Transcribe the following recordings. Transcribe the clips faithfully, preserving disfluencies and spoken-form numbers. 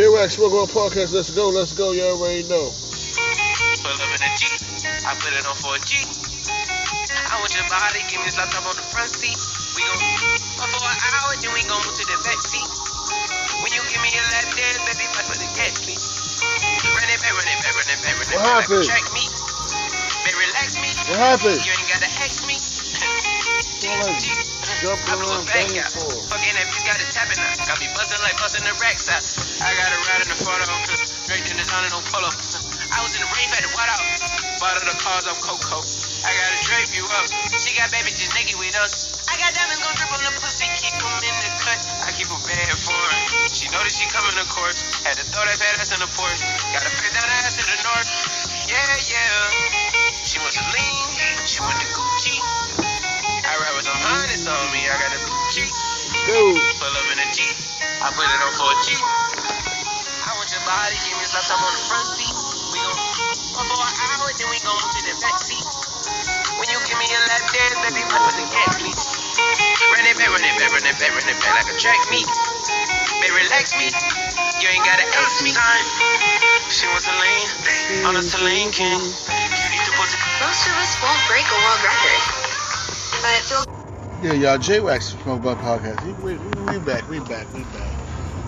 Jay Wax, Smokebug Podcast. Let's go, let's go. You already know. For loving a G, I put it on for a G. I want your body, give me this laptop on the front seat. We gon' fuck for an hour, then we gon' move to the back seat. When you give me a lap dance, baby, fight for the gas, please. Run it back, run it back, run it back, run it back. Like track me, baby, relax me. What happened? You ain't gotta ask me. D G. I blew a bank out. Fucking that bitch got a tapping now. Got me buzzing like busting the racks out. I got a ride in the photo. Draped in the sun and no polo. I was in the rave at the white out. Bottle the cars off Coco. I gotta drape you up. She got baby just naked with us. I got diamonds gon' drip on the pussy. Keep them in the cut. I keep a bed for her. She know that she coming, of course. Had to throw that fat ass in the porch. Gotta face down her ass to the north. Yeah, yeah. She wants to lean. She wants to Gucci. I ride with some honest on me, I got a G. Dude. Pull up in a G, I put it on for a G. I want your body, give me this laptop on the front seat. We gon' go for an hour, then we gon' move to the back seat. When you give me a lap dance, baby, put for the gas, please. Run it back, run it back, run it back, run it back like a track meet. Baby, relax me, you ain't gotta ask me. She wants a lean, on a Celine King. Eat the pussy. Most of us won't break a world record. Yeah, y'all, Jay Wax from Smokebug Podcast. We, we, we back, we back, we back.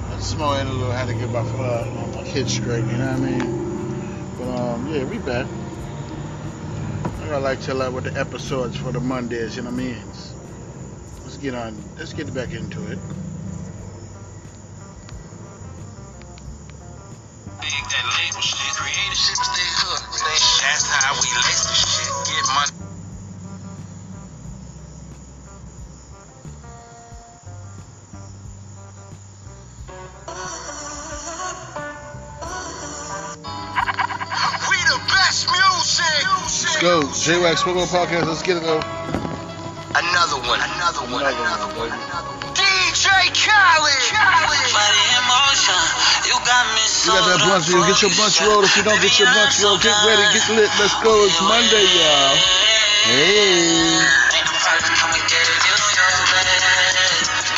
I just small had a little, had to get my, uh, my kids straight, you know what I mean? But, um, yeah, we back. I like to tell out with the episodes for the Mondays, you know what I mean? Let's get on, let's get back into it. Dig that label shit, creative shit, stay hooked. That's how we lace the shit, get money. Go, Jay Wax, Purple Podcast, let's get it though. Another one, another one, another one, another one. D J Khaled, Khaled. Body in motion, you got me so. You got that bunch roll, get your bunch roll. If you don't get your bunch roll, get ready, get lit, let's go. It's Monday, y'all. Hey.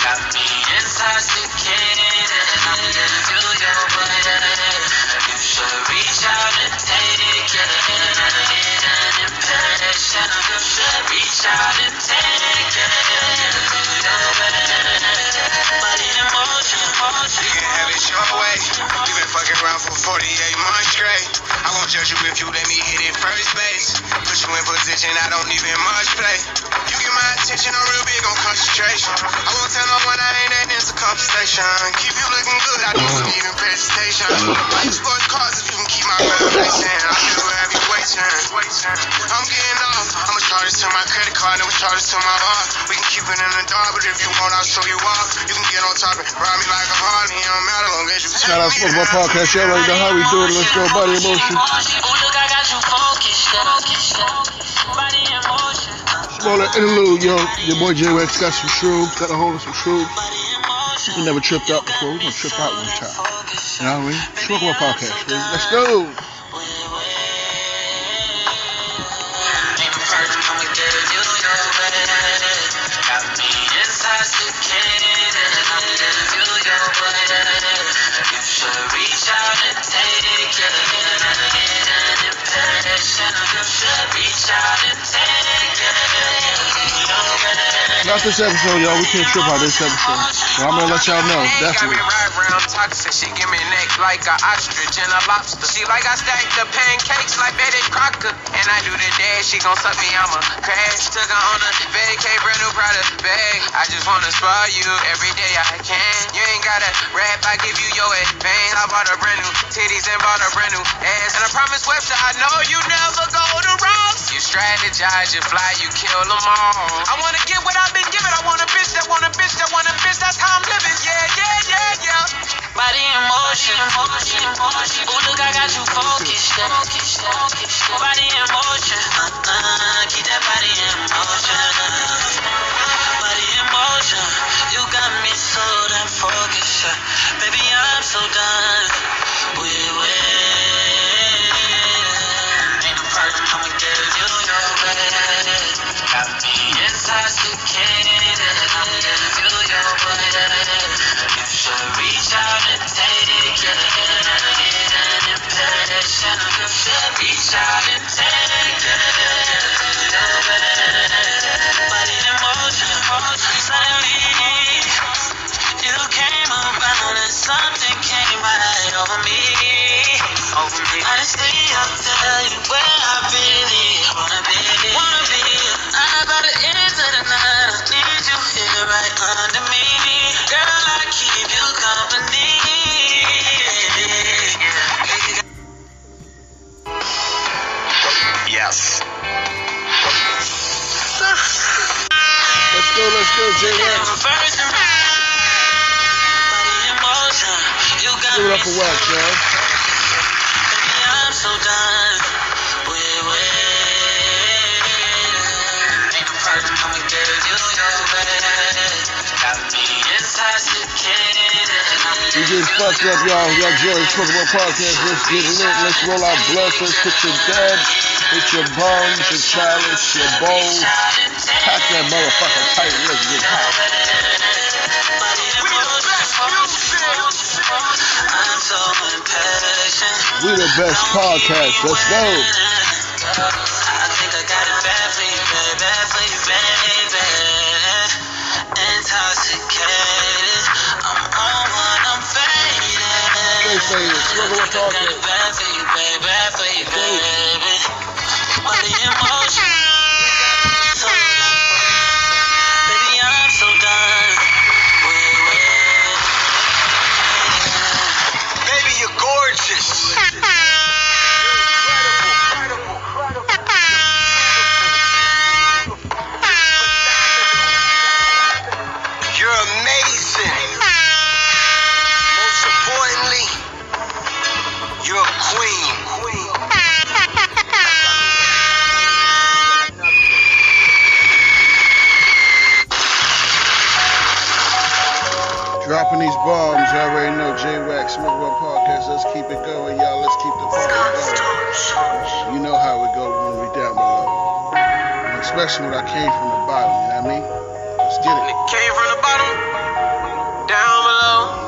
Got me intoxicated, I'm just to your brother. You should reach out and take it. You should reach out and take it. Money in motion, motion. You can have it your way. You've been fucking around for forty-eight months straight. I won't judge you if you let me hit it first base. Put you in position, I don't even much play. You get my attention, I'm real big on concentration. I won't tell no one I ain't at this conversation. Keep you looking good, I do some even presentation. Like sports cars if you can keep my revelation. I'll never have you waiting. I'm getting off. I'ma charge it to my credit card, then we charge it to my heart. We can keep it in the dark, but if you want, I'll show you off. You can get on top and ride me like a Harley. It don't matter long as you. Shout out to my podcast, y'all already know how we do it. Let's go, body in motion. Oh look, I got you focused, body in motion. Smaller interlude, yo. Your boy Jay Wax got some shrooms, got a hold of some shrooms. We never tripped out before. We gonna trip out one time. You know what I mean? Smoke my podcast. Let's go. Not this episode, y'all. We can't trip out this episode. Well, I'm gonna let y'all know. Definitely. She give me neck like an ostrich and a lobster. She like I stack the pancakes like Betty Crocker. And I do the dash, she gon' suck me, I'm a crash. Took her on a vacay, brand new Prada bag. I just wanna spoil you every day I can. You ain't gotta rap, I give you your advance. I bought a brand new titties and bought a brand new ass. And I promise Webster, I know you never go to wrong. You strategize, you fly, you kill them all. I wanna get what I've been given. I want a bitch that want a bitch that want a bitch. That's how I'm living, yeah, yeah, yeah, yeah. Body in motion, motion, motion. Oh look, I got you focused, focused, focused. Body in motion, uh, uh, keep that body in motion. Body in motion, you got me so damn focused, baby, I'm so done. We win. Ain't no perfect, I'ma get you your best. Got me intoxicated, I'ma get you your best. You should reach out and take it. Podcast. Let's get lit, let's roll our blunts, let's hit your dabs, hit your bums, your chalice, your bowls, pack that motherfucker tight, let's get hot. We the best podcast, let's go. I think I got it bad for you, baby, bad for you, baby, intoxicated, I'm on what I'm faded. They say it's really what's all good. Bad for you, baby, bad for you, baby. What the emotion? Baby, I'm so done. Wait, wait. Baby, you're gorgeous. You're incredible, incredible, incredible. You're amazing. You're a queen, queen. Dropping these bombs, y'all already know. Jay Wax, Smokebug Podcast. Let's keep it going, y'all. Let's keep the party going. You know how it goes when we down below, and especially when I came from the bottom. You know what I mean? Let's get it. When it came from the bottom, down below.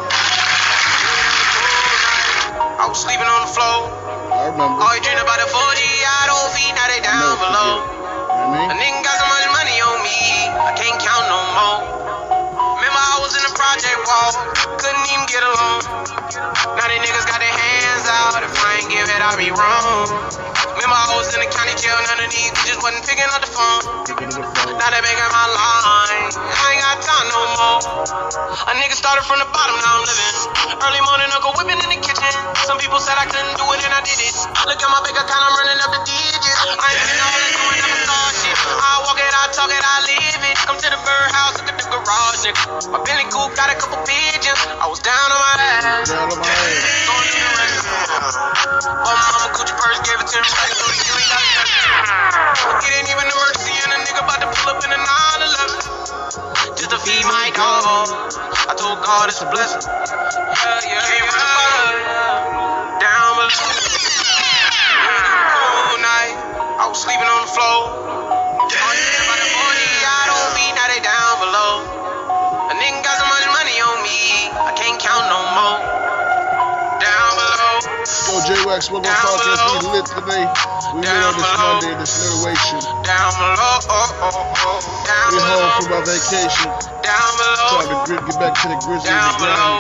I was sleeping on the floor. I remember. All you dream about a four G, I don't feed, now they down below. I mean? A nigga got so much money on me, I can't count no more. Remember I was in the project wall, couldn't even get along. Now they niggas got their hands out, if I ain't give it, I'll be wrong. Remember I was in the county jail, none of these just wasn't picking up the phone. Now they making my line, I ain't got time no more. A nigga started from the bottom, now I'm living. Early morning, Uncle whipping in the kitchen. Some people said I couldn't do it and I did it. Look at my bank account, I'm running up the digits. I ain't been all this going up and all shit. I walk it, I talk it, I live it. Come to the birdhouse, look at the garage, nigga. My Billy Goop got a couple pigeons. I was down on my ass. Down on my ass. Going to the restaurant. Well, my mama Gucci purse gave it to me. So you ain't got it. It ain't even emergency and a nigga about to pull up in a nine eleven. Just to feed my dog. I told God it's a blessing. Yeah, yeah, yeah. Down below. Cool night. I was sleeping on the floor. All you hear about the money, I don't mean now they down below. A nigga got so much money on me, I can't count no more. Down below. Yo, Jay Wax, we're gonna talk this. We lit today. We lit on this Monday, this liberation. Down below. We home from our vacation. Down below. Trying to grip, get back to the grizzly. Down below.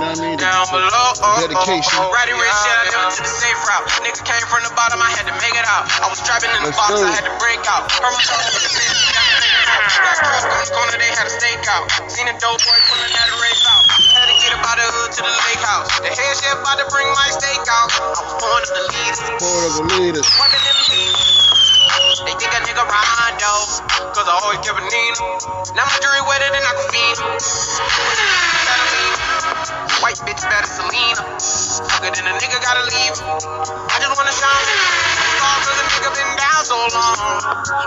I mean, down below, oh, dedication. Oh, oh, oh. Righty rich, yeah, I got to the safe route. Niggas came from the bottom, I had to make it out. I was trapping in the Let's box, I had to break out. Heard my song with the bitch, got to take it out. Got drunk on the corner, they had a stakeout. Seen a dope boy pulling out a race out. Had to get up out of the hood to the lake house. The head chef about to bring my steak out. I was born of the leaders. Born of the leaders. Wiping them leaders. They think a nigga Rondo, cause I always kept a Nino. Now my jury wetter than I could mean. White bitch better Selena. Fucker than a nigga gotta leave. I just wanna sound it. Cause a nigga been down so long.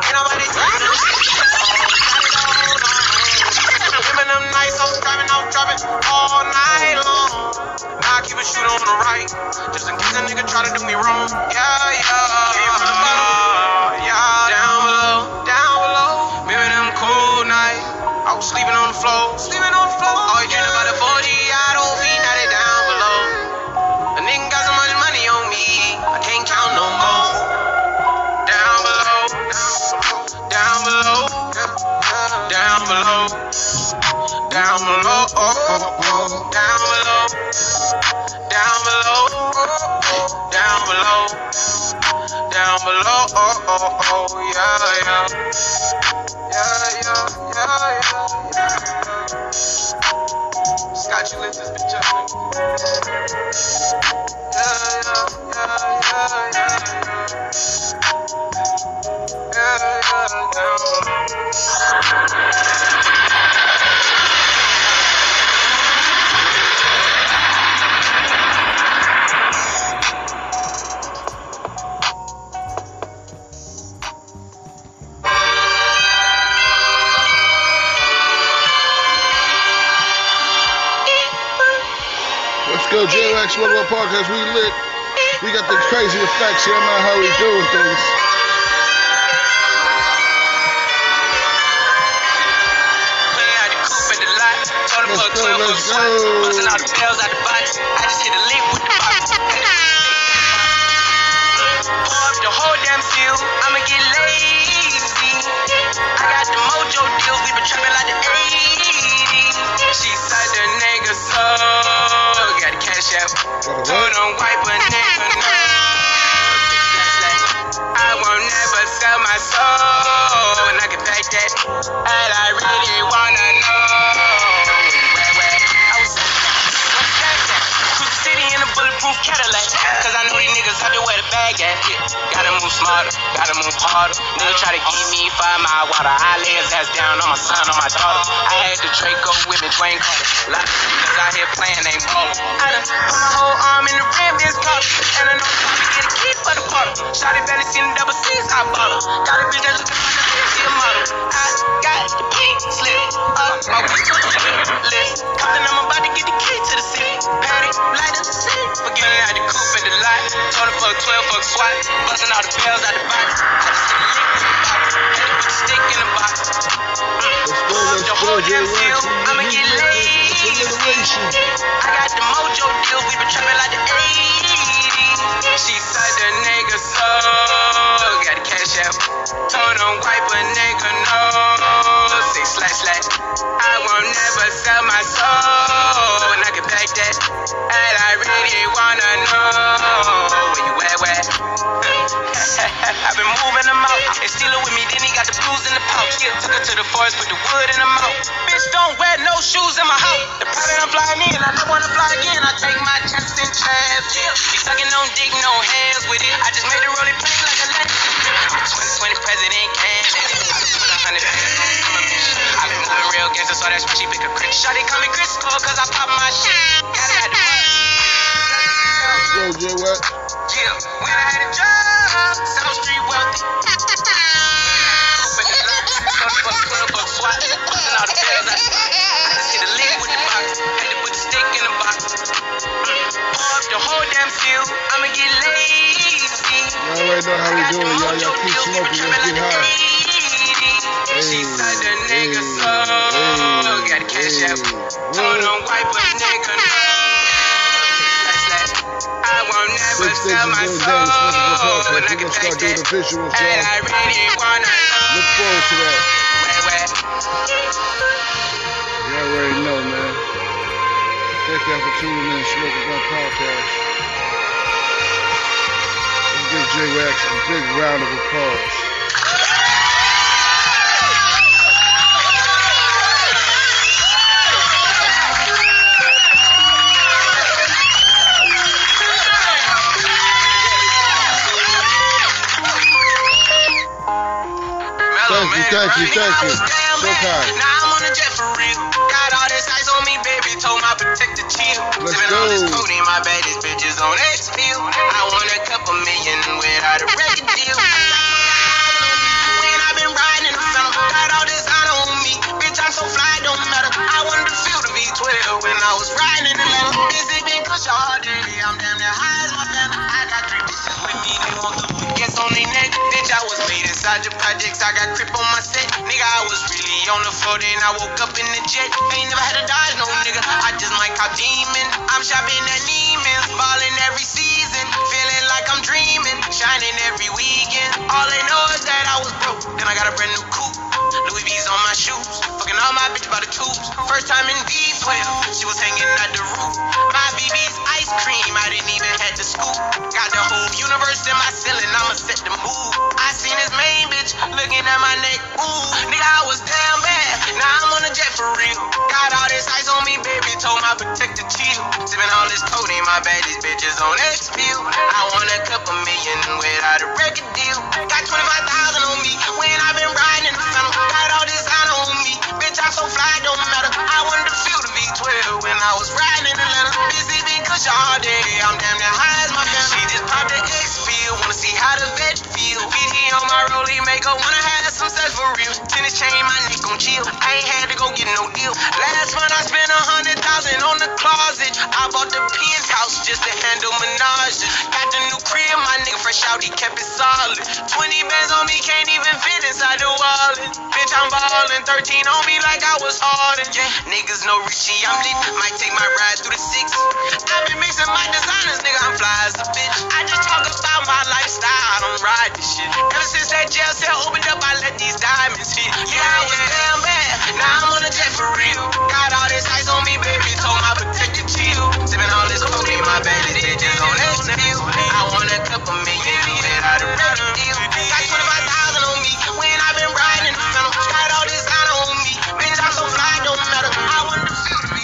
Ain't nobody driving no shit. Living them nights, I was driving, I was driving all night long. Now I keep a shooter on the right, just in case a nigga try to do me wrong. Yeah, yeah, yeah. Down below, down below. Remember them cool nights. I was sleeping on the floor, sleeping on the floor. All you dream about a four G, I don't mean that it down below. down below, down below, down below, down below, down below, yeah, yeah, yeah, yeah, yeah, yeah. Scotch, you lift this bitch up, nigga. Jay Wax, Smokebug Podcast, we lit. We got the crazy effects here. I know how we doing things. Let's go, let's go. I just hit a leap with the box. Pour up the whole damn field. I'ma get lazy. I got the mojo deals. We been trapping like the eighties. She said the nigga so. Put on wipe a nigga now. I won't never sell my soul, and I can pack that. All I really wanna know. I was like, what's that? Cooper City in a bulletproof Cadillac. Cause I know these niggas out there where the bag at. Gotta move smarter, gotta move harder. Nigga try to give me five mile water. I lay his ass down on my son, on my daughter. I had the Draco with me, Dwayne Carter. Lot of niggas out here playing, they ballin'. I done put my whole arm in the rim, this car. And I know we get a key for the party. Shotty Valley seen the double C's, I bought her. Got a bitch that lookin' like a P C model. I got the pink slip up my window list. Callin', I'm about to get the key to the city. Patty, light up the city. Forget me out the coupe at the lot. Told her fuck twelve, fuck swat. Bustin' all the bells out the box. I just hit a lick with the box. Had to put the stick in the box. The whole damn field, I'ma get lazy. I got the mojo deals, we been trapping like the eighties. She said the nigga so got the cash out. Told him wipe a nigga no. Six slash slash. I won't never sell my soul, and I can pack that. And I really wanna know where you at, where? I've been moving them out. And stealing with me, then he got the blues in the pouch. Yeah, took her to the forest, put the wood in the mouth. Bitch, don't wear no shoes in my house. The pilot I'm flying in, I don't wanna fly again. I take my chances in traps. Yeah, she sucking on dick, no hands with it. I just made the rolling play like a lamp. twenty twenty president can. Put a hundred I've been moving real gangster, so that's when she pick a crit. Shawty call me Chris Paul, cause I pop my shit. Gotta have the money. Let's go, Jay Wax. Yeah, when I had a job, South Street wealthy. I just hit a lick with the box. Had to put the stick in the box. Pour up the whole damn field. I'ma get lazy. Y'all already know how we doing, y'all. Y'all keep smoking. Let's get high. She said the nigga so got the cash out. Told him wipe a nigga no. I won't never sell my soul, and I can take that. And I really wanna know. Look forward to that. You already know, man. Thank y'all for tuning in to Smokebug Podcast. Let's give Jay Wax a big round of applause. Thank you, thank you, thank you. So kind. Now I'm on a jet for real. Got all this ice on me, baby. Told my protector chill. Sipping on this codeine, my bad. This bitch is on X pill. I want a couple million without a record deal. When I've been riding in the summer, got all this honor on me. Bitch, I'm so fly, don't matter. I wanted to feel the V twelve when I was riding in the leather. Is it been cushy all day? I'm damn near high as my feather. I got three bitches with me. They want the guess on their neck. I was made inside the projects, I got grip on my set. Nigga, I was really on the floor, then I woke up in the jet. Ain't never had to dodge no nigga, I just might cop demon. I'm shopping at Neimans, balling every season. Feeling like I'm dreaming, shining every weekend. All they know is that I was broke, then I got a brand new coupe. Louis V's on my shoes. Fucking all my bitch by the tubes. First time in V twelve, she was hanging out the roof. My B B's ice cream, I didn't even have to scoop. Got the whole universe in my ceiling, I'ma set the mood. I seen this main bitch looking at my neck, ooh. Nigga, I was damn bad, now I'm on a jet for real. Got all this ice on me, baby, told my protector chill. Sipping all this codeine, my bad, these bitches on X-Pill. I want a couple million without a record deal. Got twenty-five thousand on me, when I've been riding in the tunnel. Got all this honor on me, bitch, I'm so fly, don't matter. I wanted to feel the V twelve when I was riding in Atlanta. Busy being cushy all day, I'm damn near high as my family. She just popped the X-Field, wanna see how the vet feel. P D on my rollie maker, wanna have some sex for real. Tennis chain, my neck gon' chill, I ain't had to go get no deal. Last month I spent a hundred thousand on the closet. I bought the penthouse just to handle menages. Got the new crib, my nigga fresh out, he kept it solid. Twenty bands on me, can't even fit inside the wallet. Bitch, I'm ballin', thirteen on me like I was hardin'. Yeah, niggas know Richie, I'm lit, might take my ride through the six. I been mixing my designers, nigga, I'm fly as a bitch. I just talk about my lifestyle, I don't ride this shit. Ever since that jail cell opened up, I let these diamonds hit. Yeah, I was damn bad, now I'm on a jet for real. Got all this ice on me, baby, told my protector chill. Sippin' all this codeine, my bad, these bitches on X-Field. I want a couple million without a record deal. Got twenty-five thousand on me, when I've been riding, got all this honor on me, bitch, I'm so fly, don't matter. I want to feel me.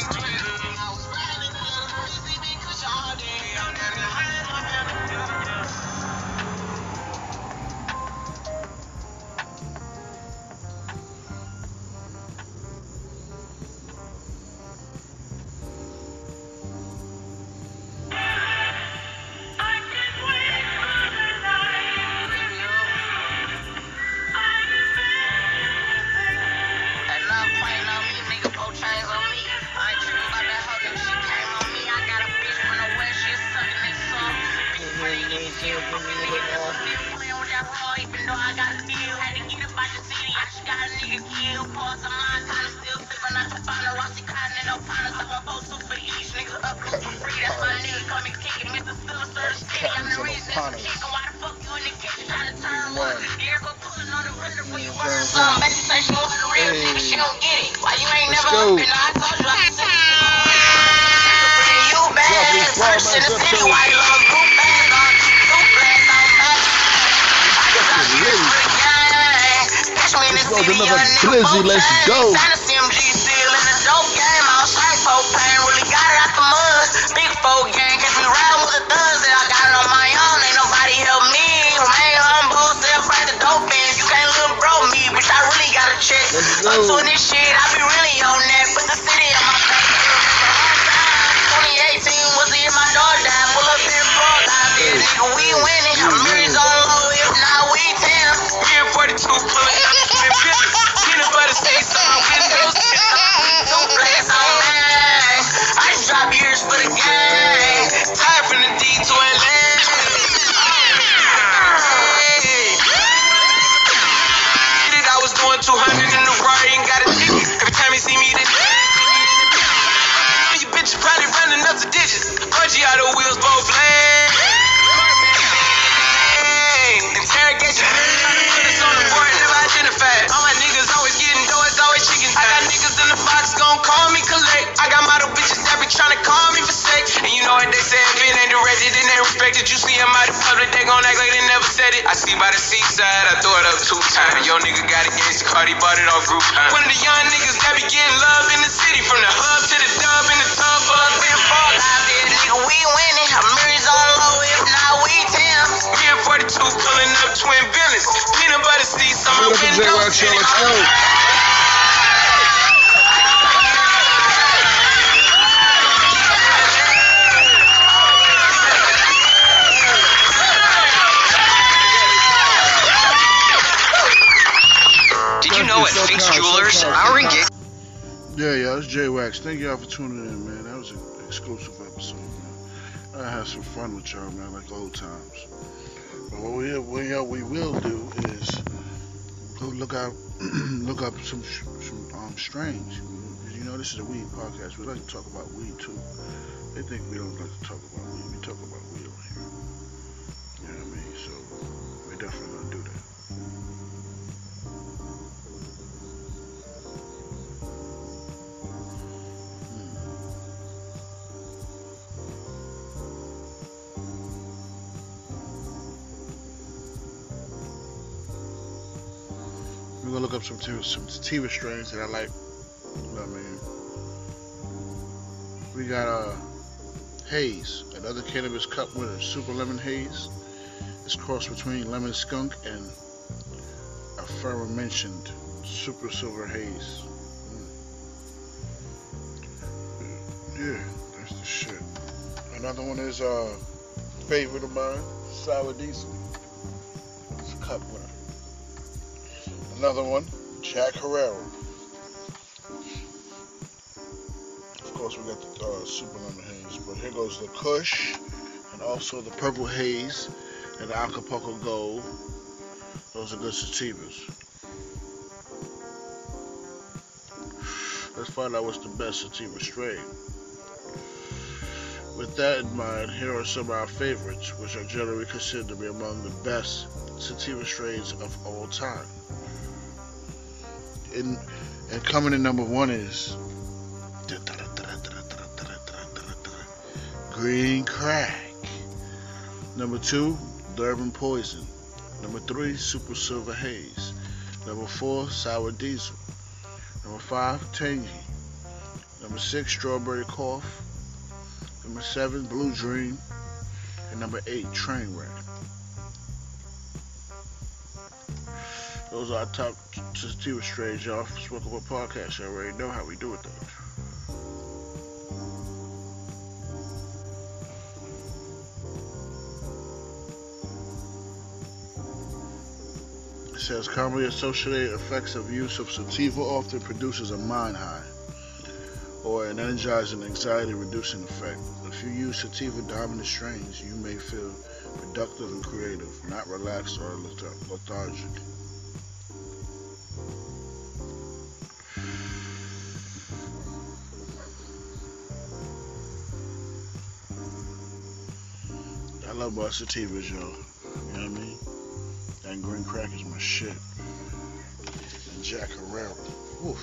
Jay Wax, thank y'all for tuning in, man. That was an exclusive episode, man. I had some fun with y'all, man, like old times. But what we, what we will do is go look up, look up some some um, strains. You know, this is a weed podcast. We like to talk about weed too. They think we don't like to talk about weed. We talk about weed on here. You know what I mean? So we're definitely gonna do that. I'm gonna look up some t- some sativa strains that I like. You know what I mean? We got a uh, haze, another Cannabis Cup winner, Super Lemon Haze. It's crossed between Lemon Skunk and aforementioned Super Silver Haze. Mm. Yeah, that's the shit. Another one is a uh, favorite of mine, Sour Diesel. It's a cup winner. Another one, Jack Herrera. Of course, we got the uh, Super Lemon Haze, but here goes the Kush, and also the Purple Haze, and the Acapulco Gold. Those are good sativas. Let's find out what's the best sativa strain. With that in mind, here are some of our favorites, which are generally considered to be among the best sativa strains of all time. And, and coming in number one is Green Crack. Number two, Durban Poison. Number three, Super Silver Haze. Number four, Sour Diesel. Number five, Tangy. Number six, Strawberry Cough. Number seven, Blue Dream. And number eight, Trainwreck. Those are our top sativa strains, y'all. Smokebug Podcast. You already know how we do it, though. Says commonly associated effects of use of sativa often produces a mind high or an energizing, anxiety reducing effect. If you use sativa dominant strains, you may feel productive and creative, not relaxed or lethargic. I love my sativas, y'all. You know what I mean? And Green Crack is my shit. And Jack Herrera. Oof.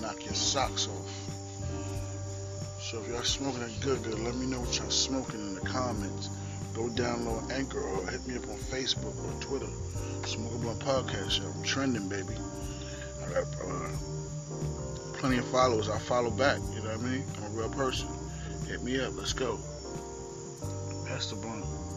Knock your socks off. So if y'all smoking that good, good, let me know what y'all smoking in the comments. Go download Anchor or hit me up on Facebook or Twitter. Smokebug Podcast. Y'all. I'm trending, baby. I got uh, plenty of followers. I follow back. You know what I mean? I'm a real person. Hit me up. Let's go. Pass the blunt.